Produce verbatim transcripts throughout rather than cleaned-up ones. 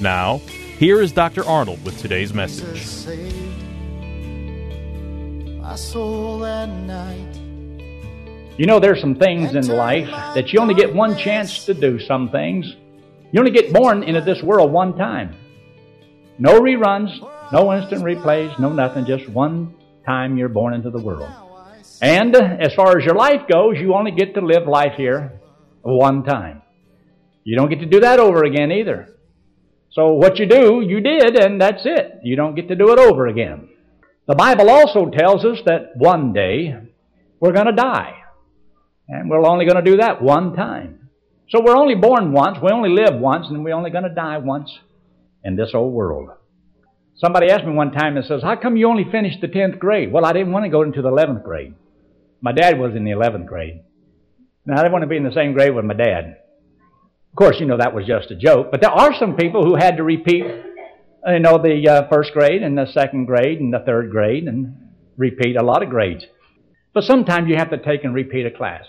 Now, here is Doctor Arnold with today's message. You know, there's some things in life that you only get one chance to do some things. You only get born into this world one time. No reruns, no instant replays, no nothing, just one time you're born into the world. And as far as your life goes, you only get to live life here one time. You don't get to do that over again either. So what you do, you did, and that's it. You don't get to do it over again. The Bible also tells us that one day we're going to die. And we're only going to do that one time. So we're only born once, we only live once, and we're only going to die once in this old world. Somebody asked me one time and says, how come you only finished the tenth grade? Well, I didn't want to go into the eleventh grade. My dad was in the eleventh grade. Now, I didn't want to be in the same grade with my dad. Of course, you know, that was just a joke. But there are some people who had to repeat, you know, the uh, first grade and the second grade and the third grade and repeat a lot of grades. But sometimes you have to take and repeat a class.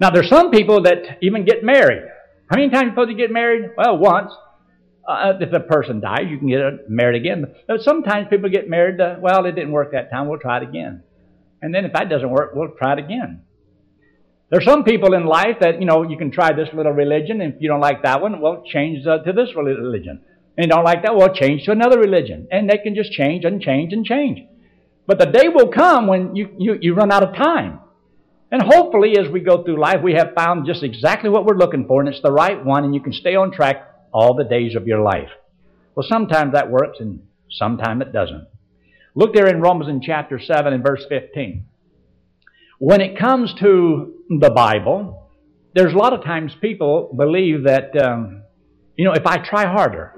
Now, there's some people that even get married. How many times are you supposed to get married? Well, once. Uh, if a person dies, you can get married again. But sometimes people get married to, well, it didn't work that time, we'll try it again. And then if that doesn't work, we'll try it again. There's some people in life that, you know, you can try this little religion, and if you don't like that one, well, change uh, to this religion. And you don't like that, well, change to another religion. And they can just change and change and change. But the day will come when you, you, you run out of time. And hopefully, as we go through life, we have found just exactly what we're looking for, and it's the right one, and you can stay on track all the days of your life. Well, sometimes that works and sometimes it doesn't. Look there in Romans in chapter seven and verse fifteen. When it comes to the Bible, there's a lot of times people believe that, um, you know, if I try harder,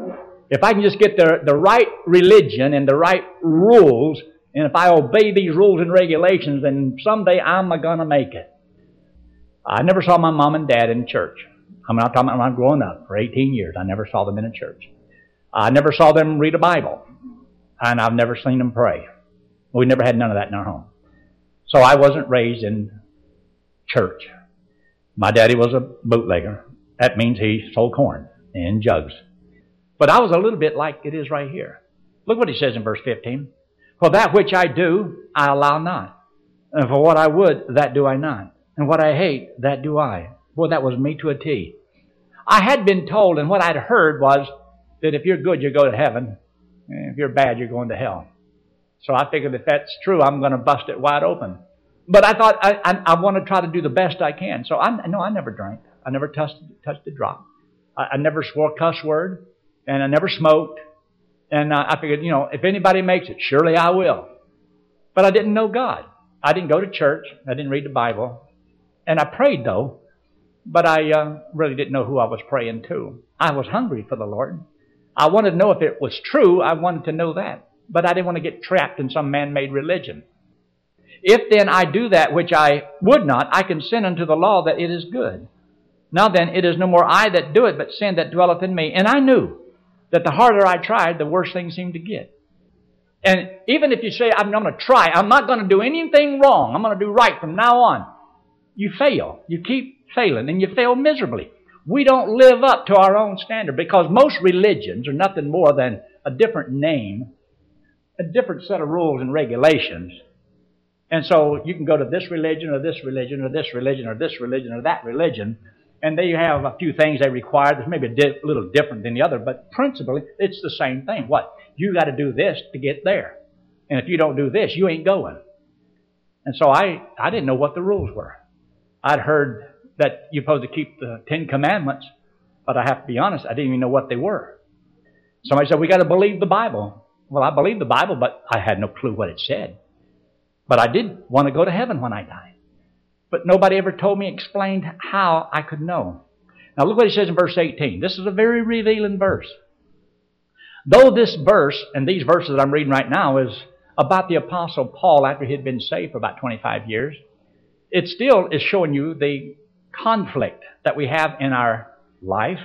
if I can just get the, the right religion and the right rules, and if I obey these rules and regulations, then someday I'm going to make it. I never saw my mom and dad in church. I'm not talking about when I'm growing up. For eighteen years, I never saw them in a church. I never saw them read a Bible. And I've never seen them pray. We never had none of that in our home. So I wasn't raised in church. My daddy was a bootlegger. That means he sold corn in jugs. But I was a little bit like it is right here. Look what he says in verse fifteen. For that which I do, I allow not. And for what I would, that do I not. And what I hate, that do I. Boy, that was me to a T. I had been told, and what I'd heard was that if you're good, you go to heaven. And if you're bad, you're going to hell. So I figured if that's true, I'm going to bust it wide open. But I thought I, I, I want to try to do the best I can. So I no, I never drank. I never touched, touched a drop. I, I never swore a cuss word, and I never smoked. And I, I figured, you know, if anybody makes it, surely I will. But I didn't know God. I didn't go to church. I didn't read the Bible. And I prayed, though. But I uh, really didn't know who I was praying to. I was hungry for the Lord. I wanted to know if it was true. I wanted to know that. But I didn't want to get trapped in some man-made religion. If then I do that which I would not, I can sin unto the law that it is good. Now then, it is no more I that do it, but sin that dwelleth in me. And I knew that the harder I tried, the worse things seemed to get. And even if you say, I'm going to try, I'm not going to do anything wrong, I'm going to do right from now on, you fail. You keep failing, and you fail miserably. We don't live up to our own standard because most religions are nothing more than a different name, a different set of rules and regulations. And so you can go to this religion or this religion or this religion or this religion or that religion, And they have a few things they require that's maybe a di- little different than the other, but principally it's the same thing. What? You got to do this to get there. And if you don't do this, you ain't going. And so I, I didn't know what the rules were. I'd heard that you're supposed to keep the Ten Commandments, but I have to be honest, I didn't even know what they were. Somebody said, we got to believe the Bible. Well, I believed the Bible, but I had no clue what it said. But I did want to go to heaven when I died. But nobody ever told me, explained how I could know. Now look what he says in verse eighteen. This is a very revealing verse. Though this verse, and these verses that I'm reading right now, is about the Apostle Paul after he had been saved for about twenty-five years, it still is showing you the conflict that we have in our life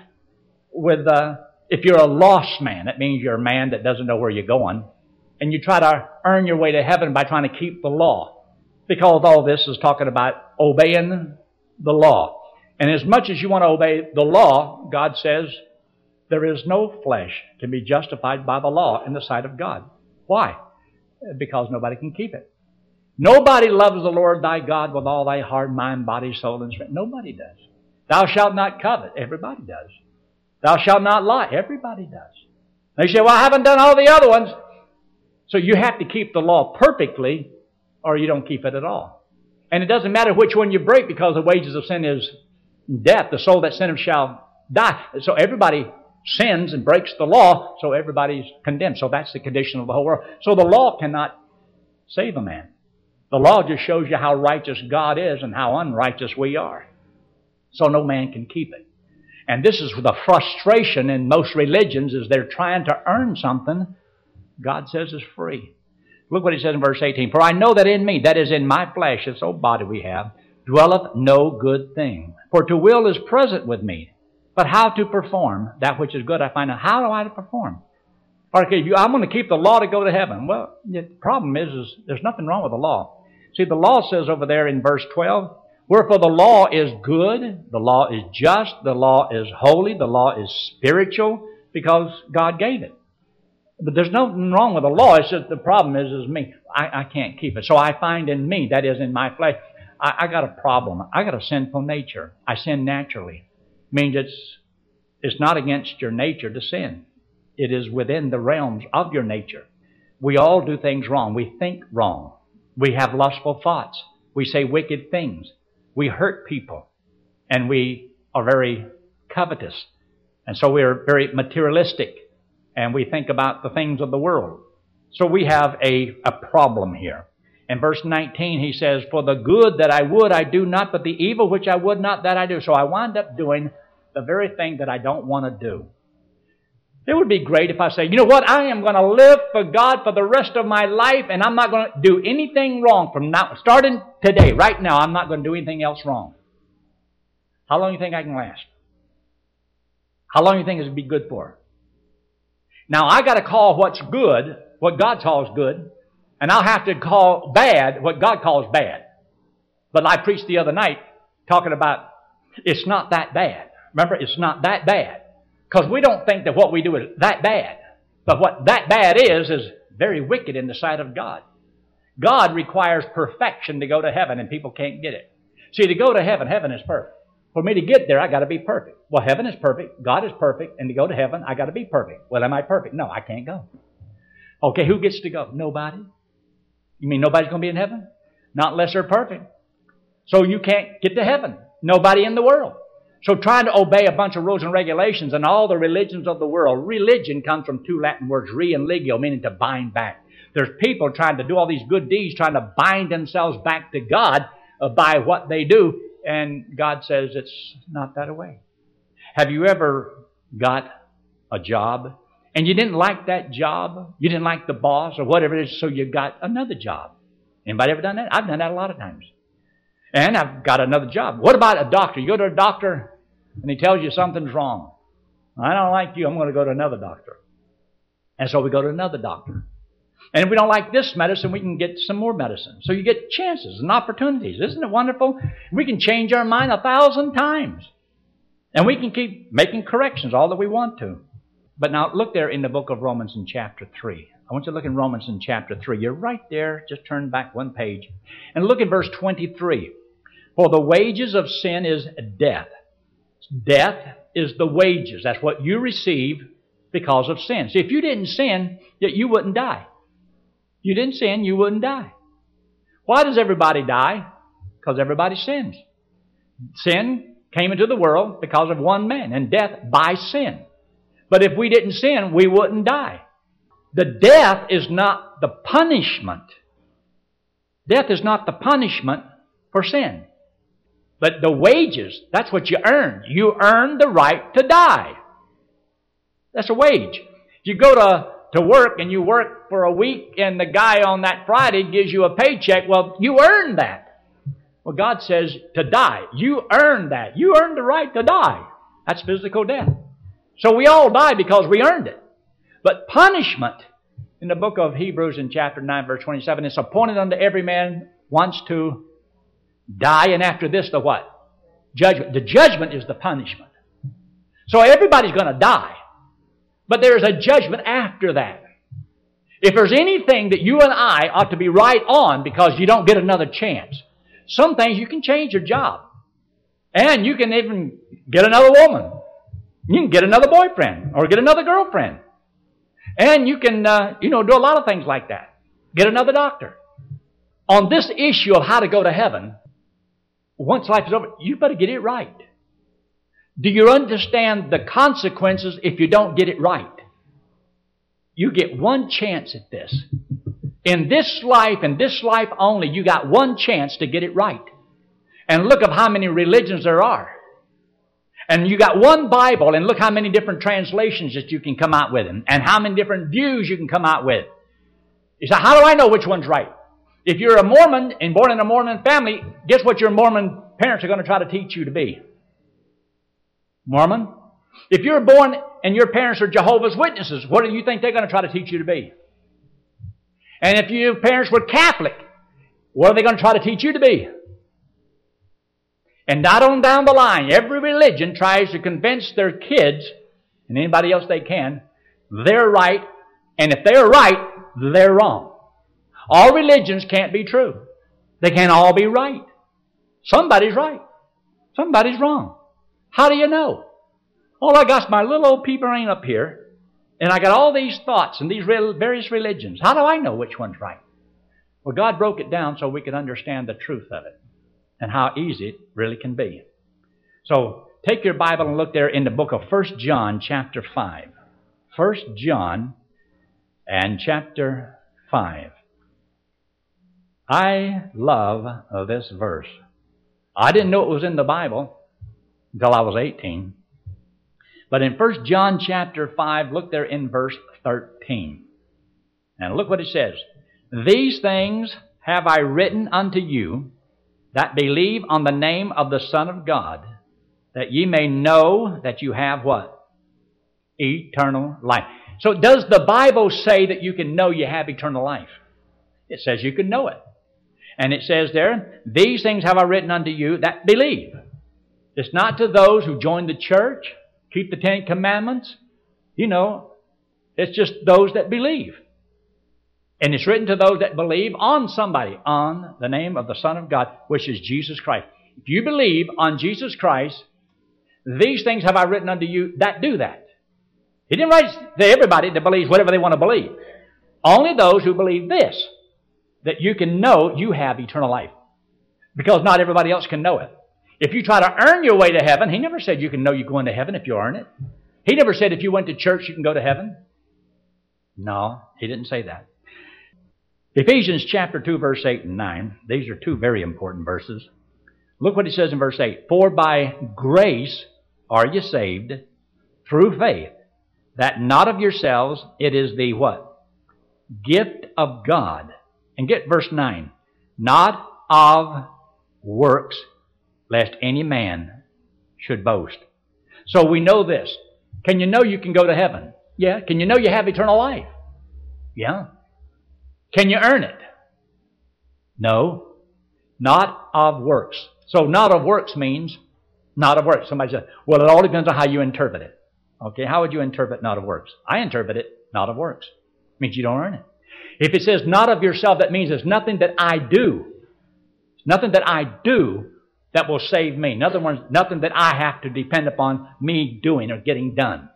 with, uh, if you're a lost man, that means you're a man that doesn't know where you're going, and you try to earn your way to heaven by trying to keep the law. Because all this is talking about obeying the law. And as much as you want to obey the law, God says, there is no flesh can be justified by the law in the sight of God. Why? Because nobody can keep it. Nobody loves the Lord thy God with all thy heart, mind, body, soul, and strength. Nobody does. Thou shalt not covet. Everybody does. Thou shalt not lie. Everybody does. They say, well, I haven't done all the other ones. So you have to keep the law perfectly, or you don't keep it at all. And it doesn't matter which one you break, because the wages of sin is death. The soul that sinneth shall die. So everybody sins and breaks the law, so everybody's condemned. So that's the condition of the whole world. So the law cannot save a man. The law just shows you how righteous God is and how unrighteous we are. So no man can keep it. And this is the frustration in most religions, is they're trying to earn something God says is free. Look what he says in verse eighteen. For I know that in me, that is in my flesh, this old body we have, dwelleth no good thing. For to will is present with me, but how to perform that which is good I find out. How do I to perform? Okay, you, I'm going to keep the law to go to heaven. Well, the problem is, is there's nothing wrong with the law. See, the law says over there in verse twelve, wherefore the law is good, the law is just, the law is holy, the law is spiritual, because God gave it. But there's nothing wrong with the law. It's just the problem is, is me. I, I can't keep it. So I find in me, that is in my flesh, I, I got a problem. I got a sinful nature. I sin naturally. It means it's it's not against your nature to sin. It is within the realms of your nature. We all do things wrong. We think wrong. We have lustful thoughts. We say wicked things. We hurt people. And we are very covetous. And so we are very materialistic. And we think about the things of the world. So we have a, a problem here. In verse nineteen, he says, for the good that I would, I do not, but the evil which I would not, that I do. So I wind up doing the very thing that I don't want to do. It would be great if I say, you know what, I am going to live for God for the rest of my life, and I'm not going to do anything wrong from now, starting today, right now, I'm not going to do anything else wrong. How long do you think I can last? How long do you think this would be good for? Now, I got to call what's good what God calls good, and I'll have to call bad what God calls bad. But I preached the other night talking about it's not that bad. Remember, it's not that bad. Because we don't think that what we do is that bad. But what that bad is, is very wicked in the sight of God. God requires perfection to go to heaven, and people can't get it. See, to go to heaven, heaven is perfect. For me to get there, I got to be perfect. Well, heaven is perfect. God is perfect. And to go to heaven, I got to be perfect. Well, am I perfect? No, I can't go. Okay, who gets to go? Nobody. You mean nobody's going to be in heaven? Not unless they're perfect. So you can't get to heaven. Nobody in the world. So trying to obey a bunch of rules and regulations and all the religions of the world. Religion comes from two Latin words, re and legio, meaning to bind back. There's people trying to do all these good deeds, trying to bind themselves back to God by what they do. And God says it's not that way. Have you ever got a job and you didn't like that job? You didn't like the boss or whatever it is, so you got another job. Anybody ever done that? I've done that a lot of times. And I've got another job. What about a doctor? You go to a doctor and he tells you something's wrong. I don't like you. I'm going to go to another doctor. And so we go to another doctor. And if we don't like this medicine, we can get some more medicine. So you get chances and opportunities. Isn't it wonderful? We can change our mind a thousand times. And we can keep making corrections all that we want to. But now look there in the book of Romans in chapter three. I want you to look in Romans in chapter three. You're right there. Just turn back one page. And look at verse twenty-three. For the wages of sin is death. Death is the wages. That's what you receive because of sin. See, if you didn't sin, you wouldn't die. You didn't sin, you wouldn't die. Why does everybody die? Because everybody sins. Sin came into the world because of one man, and death by sin. But if we didn't sin, we wouldn't die. The death is not the punishment. Death is not the punishment for sin. But the wages, that's what you earn. You earn the right to die. That's a wage. You go to, to work and you work for a week and the guy on that Friday gives you a paycheck. Well, you earned that. Well, God says to die. You earned that. You earned the right to die. That's physical death. So we all die because we earned it. But punishment, in the book of Hebrews in chapter nine, verse twenty-seven, it's appointed unto every man once to die, and after this the what? Judgment. The judgment is the punishment. So everybody's going to die. But there is a judgment after that. If there's anything that you and I ought to be right on, because you don't get another chance. Some things you can change your job. And you can even get another woman. You can get another boyfriend or get another girlfriend. And you can, uh, you know, do a lot of things like that. Get another doctor. On this issue of how to go to heaven, once life is over, you better get it right. Do you understand the consequences if you don't get it right? You get one chance at this. In this life, in this life only, you got one chance to get it right. And look of how many religions there are. And you got one Bible, and look how many different translations that you can come out with, and how many different views you can come out with. You say, how do I know which one's right? If you're a Mormon and born in a Mormon family, guess what your Mormon parents are going to try to teach you to be? Mormon. If you're born and your parents are Jehovah's Witnesses, what do you think they're going to try to teach you to be? And if your parents were Catholic, what are they going to try to teach you to be? And not on down the line, every religion tries to convince their kids, and anybody else they can, they're right, and if they're right, they're wrong. All religions can't be true. They can't all be right. Somebody's right. Somebody's wrong. How do you know? All I got's my little old pea brain up here, and I got all these thoughts and these real, various religions. How do I know which one's right? Well, God broke it down so we could understand the truth of it and how easy it really can be. So, take your Bible and look there in the book of First John chapter five. First John and chapter five. I love this verse. I didn't know it was in the Bible until I was eighteen. But in First John chapter five, look there in verse thirteen. And look what it says. These things have I written unto you, that believe on the name of the Son of God, that ye may know that you have what? Eternal life. So does the Bible say that you can know you have eternal life? It says you can know it. And it says there, these things have I written unto you that believe. It's not to those who join the church, keep the Ten Commandments. You know, it's just those that believe. And it's written to those that believe on somebody, on the name of the Son of God, which is Jesus Christ. If you believe on Jesus Christ, these things have I written unto you that do that. He didn't write to everybody that believes whatever they want to believe. Only those who believe this, that you can know you have eternal life. Because not everybody else can know it. If you try to earn your way to heaven, he never said you can know you're going to heaven if you earn it. He never said if you went to church you can go to heaven. No, he didn't say that. Ephesians chapter two, verse eight and nine. These are two very important verses. Look what it says in verse eight. For by grace are you saved through faith, that not of yourselves, it is the what? Gift of God. And get verse nine. Not of works, lest any man should boast. So we know this. Can you know you can go to heaven? Yeah. Can you know you have eternal life? Yeah. Can you earn it? No. Not of works. So not of works means not of works. Somebody says, well, it all depends on how you interpret it. Okay, how would you interpret not of works? I interpret it not of works. It means you don't earn it. If it says not of yourself, that means it's nothing that I do. It's nothing that I do that will save me. In other words, nothing that I have to depend upon me doing or getting done.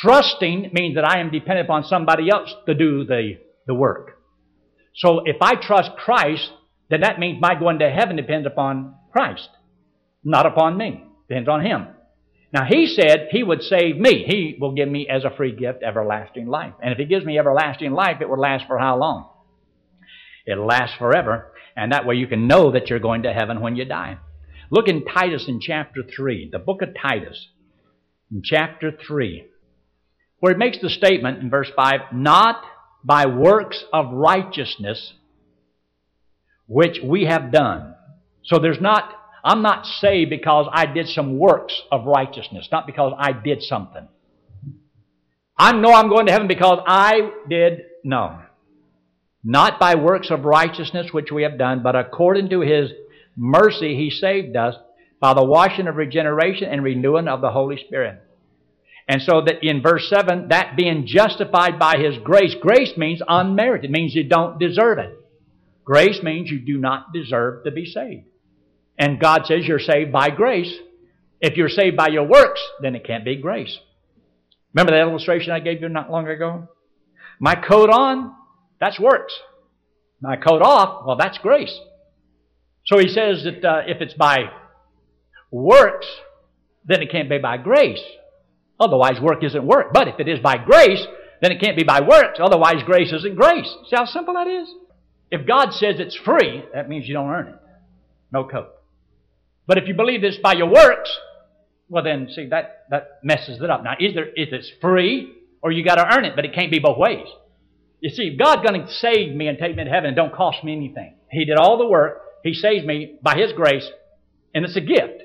Trusting means that I am dependent upon somebody else to do the, the work. So if I trust Christ, then that means my going to heaven depends upon Christ, not upon me. Depends on Him. Now, He said He would save me. He will give me as a free gift everlasting life. And if He gives me everlasting life, it will last for how long? It'll last forever. And that way you can know that you're going to heaven when you die. Look in Titus in chapter three, the book of Titus, in chapter three, where it makes the statement in verse five, not by works of righteousness which we have done. So there's not, I'm not saved because I did some works of righteousness, not because I did something. I know I'm going to heaven because I did, no. Not by works of righteousness which we have done, but according to His mercy He saved us by the washing of regeneration and renewing of the Holy Spirit. And so that in verse seven, that being justified by His grace, grace means unmerited, means you don't deserve it. Grace means you do not deserve to be saved. And God says you're saved by grace. If you're saved by your works, then it can't be grace. Remember that illustration I gave you not long ago? My coat on, that's works. My coat off, well, that's grace. So He says that uh, if it's by works, then it can't be by grace. Otherwise, work isn't work. But if it is by grace, then it can't be by works. Otherwise, grace isn't grace. See how simple that is? If God says it's free, that means you don't earn it. No coat. But if you believe this by your works, well then, see, that, that messes it up. Now, either if it's free or you got to earn it, but it can't be both ways. You see, if God's going to save me and take me to heaven, it don't cost me anything. He did all the work. He saved me by His grace, and it's a gift.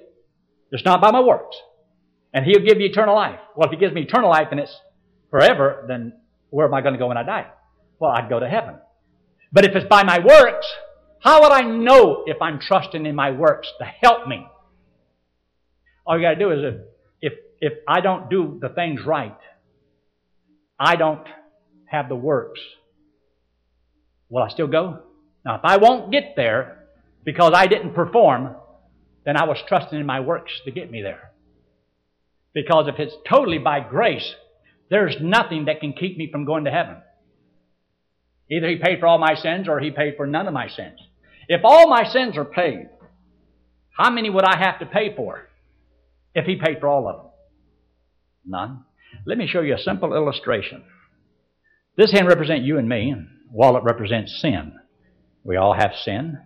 It's not by my works. And He'll give you eternal life. Well, if He gives me eternal life and it's forever, then where am I going to go when I die? Well, I'd go to heaven. But if it's by my works, how would I know if I'm trusting in my works to help me? All you got to do is if, if if I don't do the things right, I don't have the works, will I still go? Now, if I won't get there because I didn't perform, then I was trusting in my works to get me there. Because if it's totally by grace, there's nothing that can keep me from going to heaven. Either He paid for all my sins or He paid for none of my sins. If all my sins are paid, how many would I have to pay for if He paid for all of them? None. Let me show you a simple illustration. This hand represents you and me. Wallet represents sin. We all have sin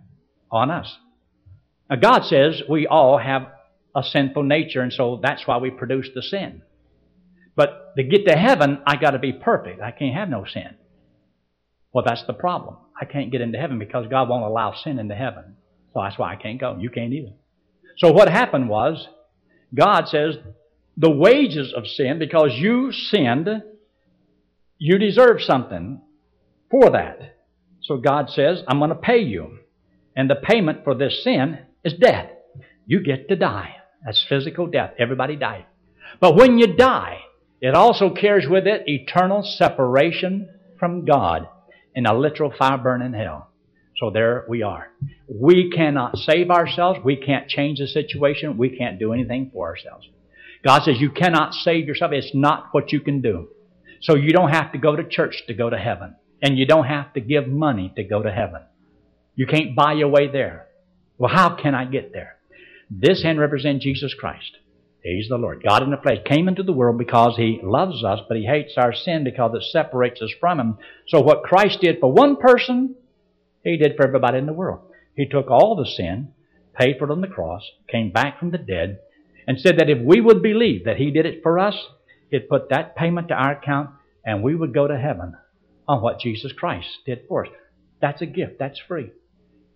on us. Now God says we all have a sinful nature, and so that's why we produce the sin. But to get to heaven, I got to be perfect. I can't have no sin. Well, that's the problem. I can't get into heaven because God won't allow sin into heaven. So that's why I can't go. You can't either. So what happened was, God says, the wages of sin, because you sinned, you deserve something for that. So God says, I'm going to pay you. And the payment for this sin is death. You get to die. That's physical death. Everybody died. But when you die, it also carries with it eternal separation from God in a literal fire burning hell. So there we are. We cannot save ourselves. We can't change the situation. We can't do anything for ourselves. God says you cannot save yourself. It's not what you can do. So you don't have to go to church to go to heaven. And you don't have to give money to go to heaven. You can't buy your way there. Well, how can I get there? This hand represents Jesus Christ. He's the Lord. God in the flesh came into the world because He loves us, but He hates our sin because it separates us from Him. So what Christ did for one person, He did for everybody in the world. He took all the sin, paid for it on the cross, came back from the dead, and said that if we would believe that He did it for us, He'd put that payment to our account, and we would go to heaven on what Jesus Christ did for us. That's a gift. That's free.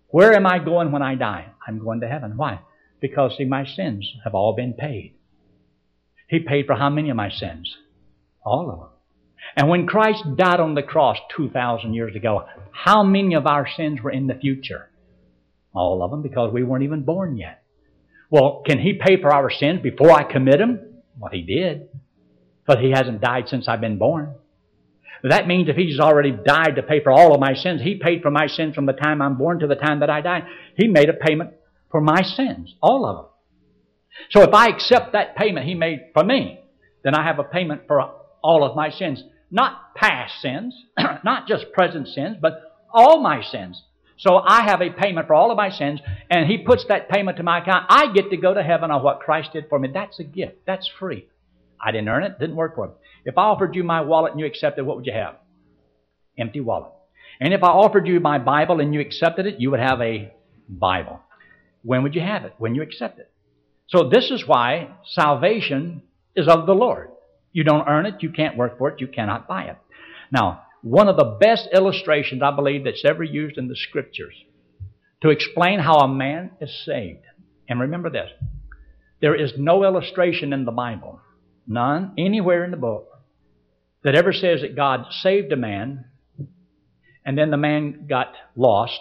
Where am I going when I die? I'm going to heaven. Why? Because, see, my sins have all been paid. He paid for how many of my sins? All of them. And when Christ died on the cross two thousand years ago, how many of our sins were in the future? All of them, because we weren't even born yet. Well, can He pay for our sins before I commit them? Well, He did. But He hasn't died since I've been born. That means if He's already died to pay for all of my sins, He paid for my sins from the time I'm born to the time that I die. He made a payment for my sins, all of them. So if I accept that payment He made for me, then I have a payment for all of my sins. Not past sins, not just present sins, but all my sins. So I have a payment for all of my sins, and He puts that payment to my account. I get to go to heaven on what Christ did for me. That's a gift. That's free. I didn't earn it. Didn't work for it. If I offered you my wallet and you accepted, what would you have? Empty wallet. And if I offered you my Bible and you accepted it, you would have a Bible. When would you have it? When you accept it. So this is why salvation is of the Lord. You don't earn it. You can't work for it. You cannot buy it. Now, one of the best illustrations, I believe, that's ever used in the Scriptures to explain how a man is saved. And remember this, there is no illustration in the Bible, none, anywhere in the book, that ever says that God saved a man and then the man got lost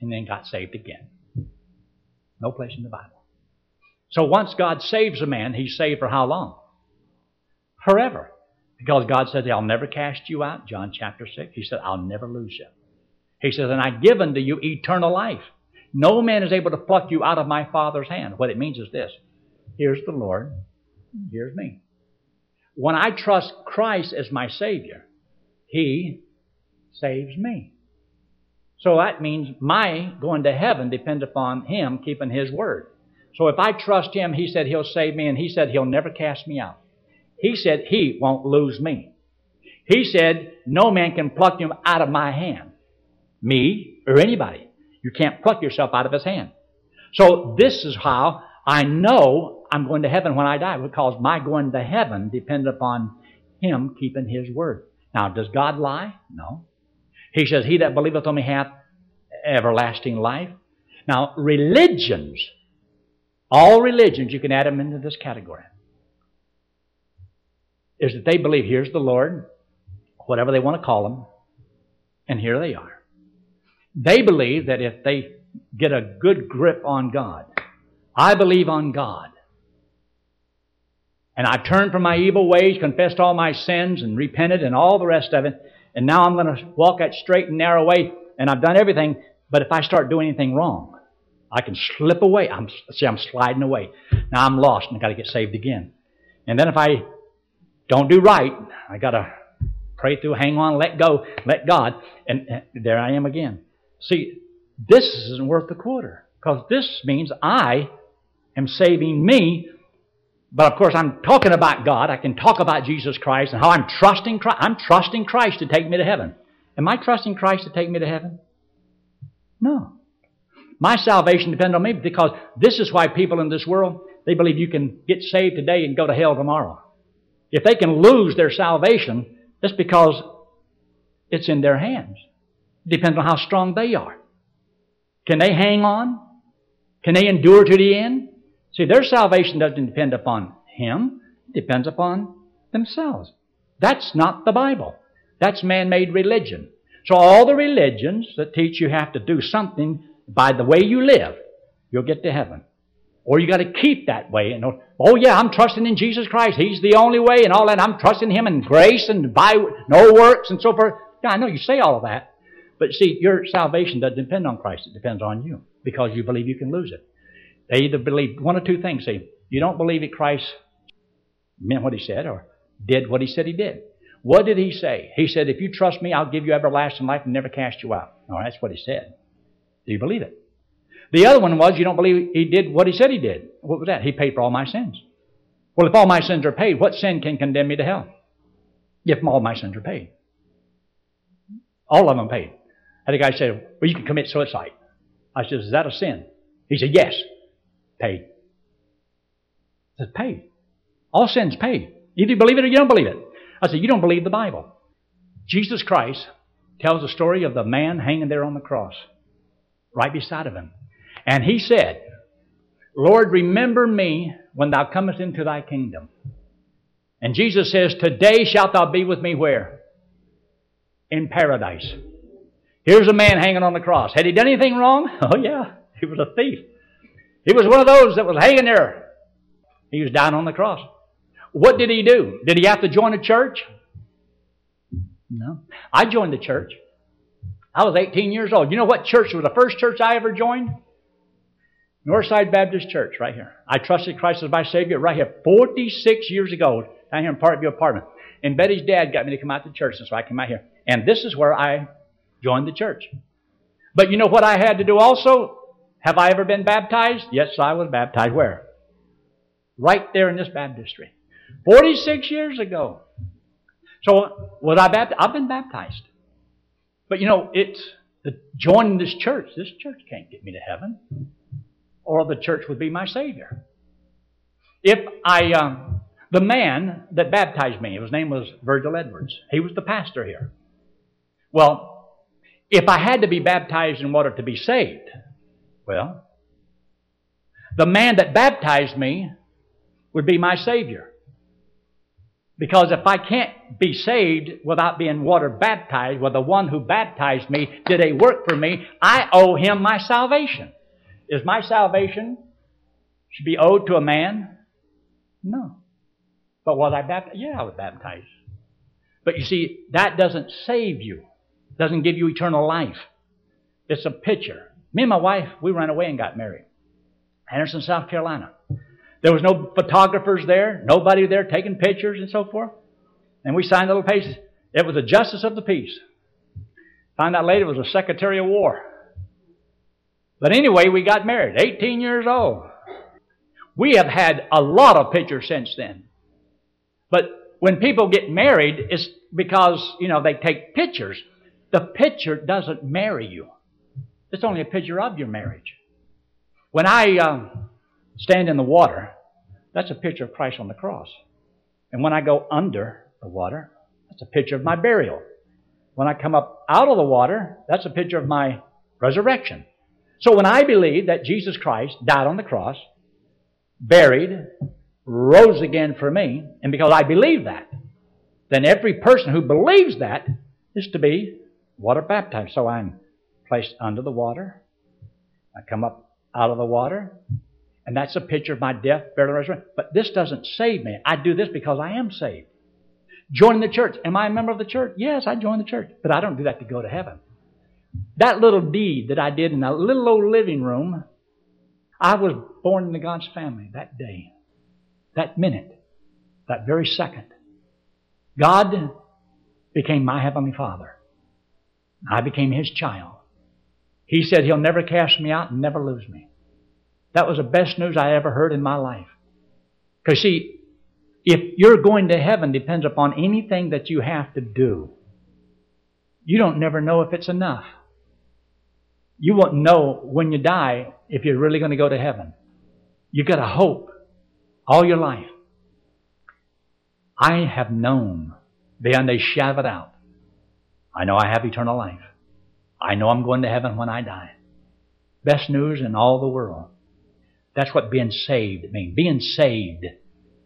and then got saved again. No place in the Bible. So once God saves a man, He's saved for how long? Forever. Because God said, I'll never cast you out, John chapter six. He said, I'll never lose you. He says, and I give unto you eternal life. No man is able to pluck you out of my Father's hand. What it means is this. Here's the Lord. Here's me. When I trust Christ as my Savior, He saves me. So that means my going to heaven depends upon Him keeping His word. So if I trust Him, He said He'll save me, and He said He'll never cast me out. He said He won't lose me. He said no man can pluck Him out of my hand. Me or anybody. You can't pluck yourself out of His hand. So this is how I know I'm going to heaven when I die, because my going to heaven depends upon Him keeping His word. Now, does God lie? No. He says, he that believeth on me hath everlasting life. Now, religions, all religions, you can add them into this category, is that they believe here's the Lord, whatever they want to call Him, and here they are. They believe that if they get a good grip on God, I believe on God, and I turned from my evil ways, confessed all my sins, and repented and all the rest of it, and now I'm going to walk that straight and narrow way, and I've done everything, but if I start doing anything wrong, I can slip away. I'm, see, I'm sliding away. Now I'm lost, and I've got to get saved again. And then if I don't do right, I got to pray through, hang on, let go, let God, and there I am again. See, this isn't worth the quarter, because this means I am saving me, but of course I'm talking about God. I can talk about Jesus Christ and how I'm trusting Christ. I'm trusting Christ to take me to heaven. Am I trusting Christ to take me to heaven? No. My salvation depends on me, because this is why people in this world, they believe you can get saved today and go to hell tomorrow. If they can lose their salvation, it's because it's in their hands. It depends on how strong they are. Can they hang on? Can they endure to the end? See, their salvation doesn't depend upon Him. It depends upon themselves. That's not the Bible. That's man-made religion. So all the religions that teach you have to do something by the way you live, you'll get to heaven. Or you got to keep that way. And, oh, yeah, I'm trusting in Jesus Christ. He's the only way and all that. I'm trusting Him in grace and by no works and so forth. Yeah, I know you say all of that. But see, your salvation doesn't depend on Christ. It depends on you, because you believe you can lose it. They either believe one of two things. See, you don't believe that Christ meant what He said or did what He said He did. What did He say? He said, if you trust me, I'll give you everlasting life and never cast you out. No, that's what He said. Do you believe it? The other one was, you don't believe He did what He said He did. What was that? He paid for all my sins. Well, if all my sins are paid, what sin can condemn me to hell? If all my sins are paid. All of them paid. And the guy said, well, you can commit suicide. I said, is that a sin? He said, yes. Paid. I said, paid. All sin's paid. Either you believe it or you don't believe it. I said, you don't believe the Bible. Jesus Christ tells the story of the man hanging there on the cross, right beside of Him. And he said, Lord, remember me when thou comest into thy kingdom. And Jesus says, today shalt thou be with me where? In paradise. Here's a man hanging on the cross. Had he done anything wrong? Oh yeah, he was a thief. He was one of those that was hanging there. He was down on the cross. What did he do? Did he have to join a church? No. I joined the church. I was eighteen years old. You know what church was the first church I ever joined? Northside Baptist Church right here. I trusted Christ as my Savior right here forty-six years ago down here in Parkview apartment. And Betty's dad got me to come out to church, and so I came out here. And this is where I joined the church. But you know what I had to do also? Have I ever been baptized? Yes, I was baptized. Where? Right there in this baptistry. forty-six years ago. So was I baptized? I've been baptized. But you know, it's the joining this church. This church can't get me to heaven. Or the church would be my Savior. If I, um, the man that baptized me, his name was Virgil Edwards. He was the pastor here. Well, if I had to be baptized in water to be saved, well, the man that baptized me would be my Savior. Because if I can't be saved without being water baptized, well, the one who baptized me did a work for me. I owe him my salvation. Is my salvation should be owed to a man? No. But was I baptized? Yeah, I was baptized. But you see, that doesn't save you. It doesn't give you eternal life. It's a picture. Me and my wife, we ran away and got married. Anderson, South Carolina. There was no photographers there. Nobody there taking pictures and so forth. And we signed little pages. It was a justice of the peace. Found out later it was a secretary of war. But anyway, we got married, eighteen years old. We have had a lot of pictures since then. But when people get married, it's because, you know, they take pictures. The picture doesn't marry you. It's only a picture of your marriage. When I um, stand in the water, that's a picture of Christ on the cross. And when I go under the water, that's a picture of my burial. When I come up out of the water, that's a picture of my resurrection. So when I believe that Jesus Christ died on the cross, buried, rose again for me, and because I believe that, then every person who believes that is to be water baptized. So I'm placed under the water. I come up out of the water. And that's a picture of my death, burial, and resurrection. But this doesn't save me. I do this because I am saved. Joining the church. Am I a member of the church? Yes, I joined the church. But I don't do that to go to heaven. That little deed that I did in that little old living room, I was born into God's family that day, that minute, that very second. God became my Heavenly Father. I became His child. He said He'll never cast me out and never lose me. That was the best news I ever heard in my life. Because see, if you're going to heaven depends upon anything that you have to do. You don't never know if it's enough. You won't know when you die if you're really going to go to heaven. You've got to hope all your life. I have known beyond a shadow of a doubt. I know I have eternal life. I know I'm going to heaven when I die. Best news in all the world. That's what being saved means. Being saved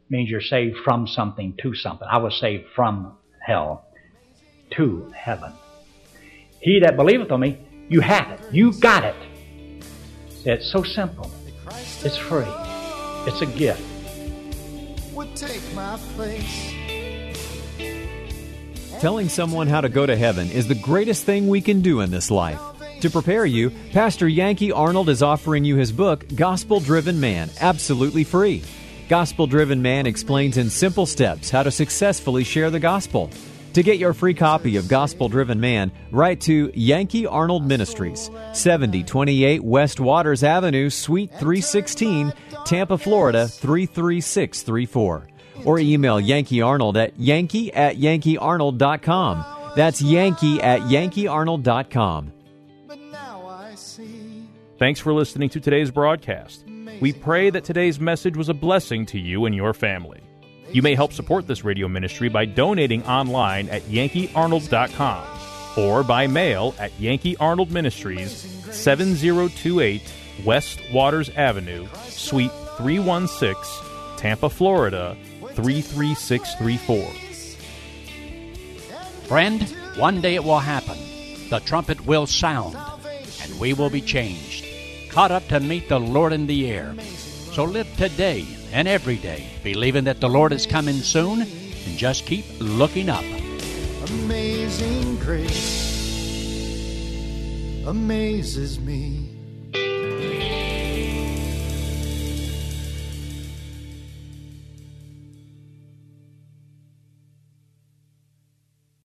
means you're saved from something to something. I was saved from hell to heaven. He that believeth on me, you have it. You got it. It's so simple. It's free. It's a gift. Would take my place. Telling someone how to go to heaven is the greatest thing we can do in this life. To prepare you, Pastor Yankee Arnold is offering you his book, Gospel Driven Man, absolutely free. Gospel Driven Man explains in simple steps how to successfully share the gospel. To get your free copy of Gospel Driven Man, write to Yankee Arnold Ministries, seventy twenty-eight West Waters Avenue, Suite three sixteen, Tampa, Florida, three three six three four. Or email Yankee Arnold at yankee at yankee arnold dot com. That's yankee at yankee arnold dot com. Thanks for listening to today's broadcast. We pray that today's message was a blessing to you and your family. You may help support this radio ministry by donating online at yankee arnold dot com or by mail at Yankee Arnold Ministries, seven oh two eight West Waters Avenue, Suite three one six, Tampa, Florida, three three six three four. Friend, one day it will happen. The trumpet will sound, and we will be changed, caught up to meet the Lord in the air. So live today and every day, believing that the Lord is coming soon, and just keep looking up. Amazing grace amazes me.